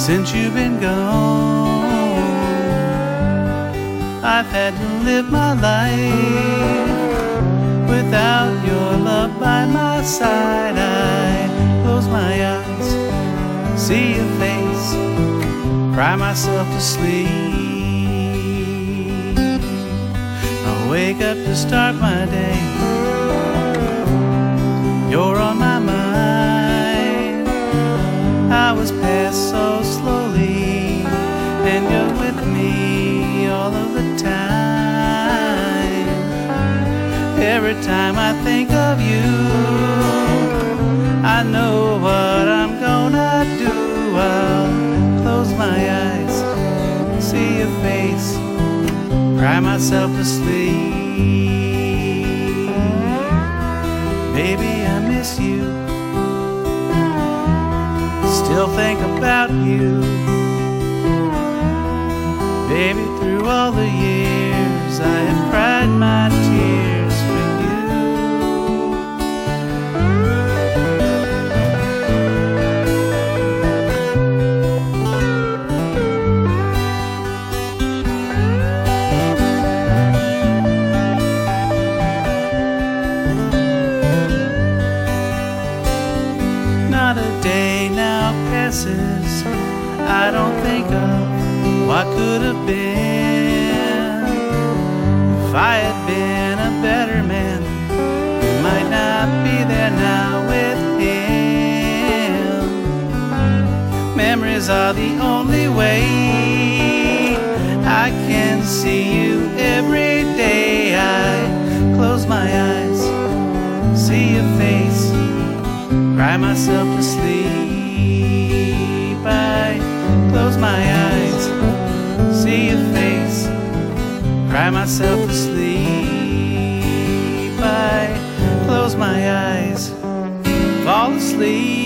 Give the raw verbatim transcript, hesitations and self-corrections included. since you've been gone. I've had to live my life without your love by my side. I close my eyes, see your face, cry myself to sleep. I wake up to start my day, you're on my mind. Hours pass so slowly, and you're with me all of the time. Every time I think of you, I know what I'm gonna do. I'll close my eyes, see your face, cry myself to sleep. Baby, I miss you, still think about you. Baby, through all the years I have cried my tears for you. Not a day now passes I don't think of what could have been. If I had been a better man, you might not be there now with him. Memories are the only way I can see you every day. I close my eyes, see your face, cry myself to sleep. I close my eyes, see your face, cry myself to sleep. I close my eyes, fall asleep.